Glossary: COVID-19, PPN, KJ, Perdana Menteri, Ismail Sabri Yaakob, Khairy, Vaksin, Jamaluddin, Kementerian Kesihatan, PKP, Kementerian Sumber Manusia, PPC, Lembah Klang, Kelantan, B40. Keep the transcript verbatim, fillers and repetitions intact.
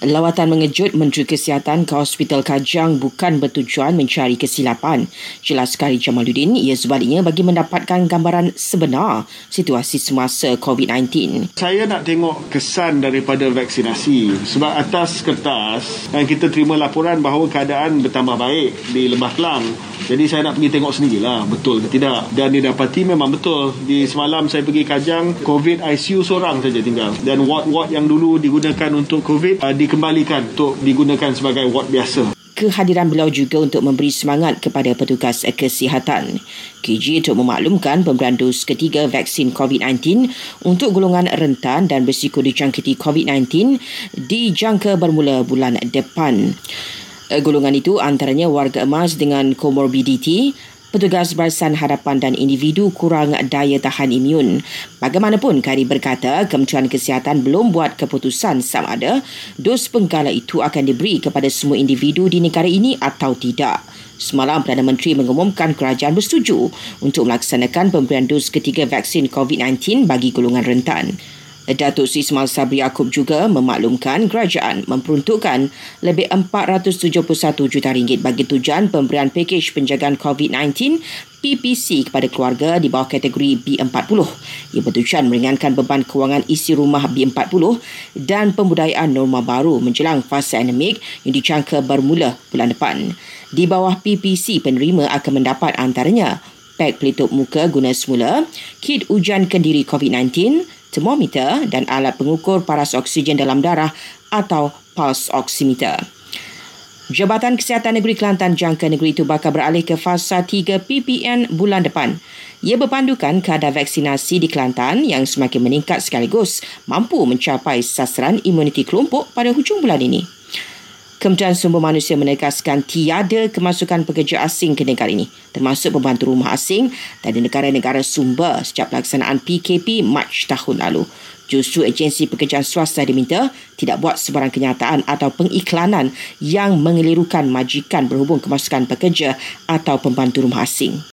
Lawatan mengejut Menteri Kesihatan ke Hospital Kajang bukan bertujuan mencari kesilapan. Jelas Khairy Jamaluddin, ia sebaliknya bagi mendapatkan gambaran sebenar situasi semasa COVID sembilan belas. Saya nak tengok kesan daripada vaksinasi. Sebab atas kertas, kita terima laporan bahawa keadaan bertambah baik di Lembah Klang. Jadi saya nak pergi tengok sendirilah, betul ke tidak. Dan didapati memang betul. Di semalam saya pergi Kajang, COVID I C U seorang saja tinggal. Dan ward-ward yang dulu digunakan untuk COVID, di kembalikan untuk digunakan sebagai wad biasa. Kehadiran beliau juga untuk memberi semangat kepada petugas kesihatan. K J turut memaklumkan pemberian dos ketiga vaksin COVID sembilan belas untuk golongan rentan dan berisiko dijangkiti COVID sembilan belas dijangka bermula bulan depan. Golongan itu antaranya warga emas dengan komorbiditi, petugas barisan hadapan dan individu kurang daya tahan imun. Bagaimanapun, Khairy berkata Kementerian Kesihatan belum buat keputusan sama ada dos penggalak itu akan diberi kepada semua individu di negara ini atau tidak. Semalam, Perdana Menteri mengumumkan kerajaan bersetuju untuk melaksanakan pemberian dos ketiga vaksin COVID sembilan belas bagi golongan rentan. Datuk Ismail Sabri Yaakob juga memaklumkan kerajaan memperuntukkan lebih empat ratus tujuh puluh satu juta ringgit bagi tujuan pemberian pakej penjagaan COVID sembilan belas P P C kepada keluarga di bawah kategori B empat puluh. Ia bertujuan meringankan beban kewangan isi rumah B empat puluh dan pembudayaan norma baru menjelang fasa endemik yang dijangka bermula bulan depan. Di bawah P P C, penerima akan mendapat antaranya peg pelitup muka guna semula, kit ujian kendiri COVID sembilan belas, termometer dan alat pengukur paras oksigen dalam darah atau pulse oximeter. Jabatan Kesihatan Negeri Kelantan jangka negeri itu bakal beralih ke fasa tiga P P N bulan depan. Ia berpandukan kadar vaksinasi di Kelantan yang semakin meningkat sekaligus mampu mencapai sasaran imuniti kelompok pada hujung bulan ini. Kementerian Sumber Manusia menegaskan tiada kemasukan pekerja asing ke negara ini, termasuk pembantu rumah asing dari negara-negara sumber sejak pelaksanaan P K P Mac tahun lalu. Justru agensi pekerjaan swasta diminta tidak buat sebarang kenyataan atau pengiklanan yang mengelirukan majikan berhubung kemasukan pekerja atau pembantu rumah asing.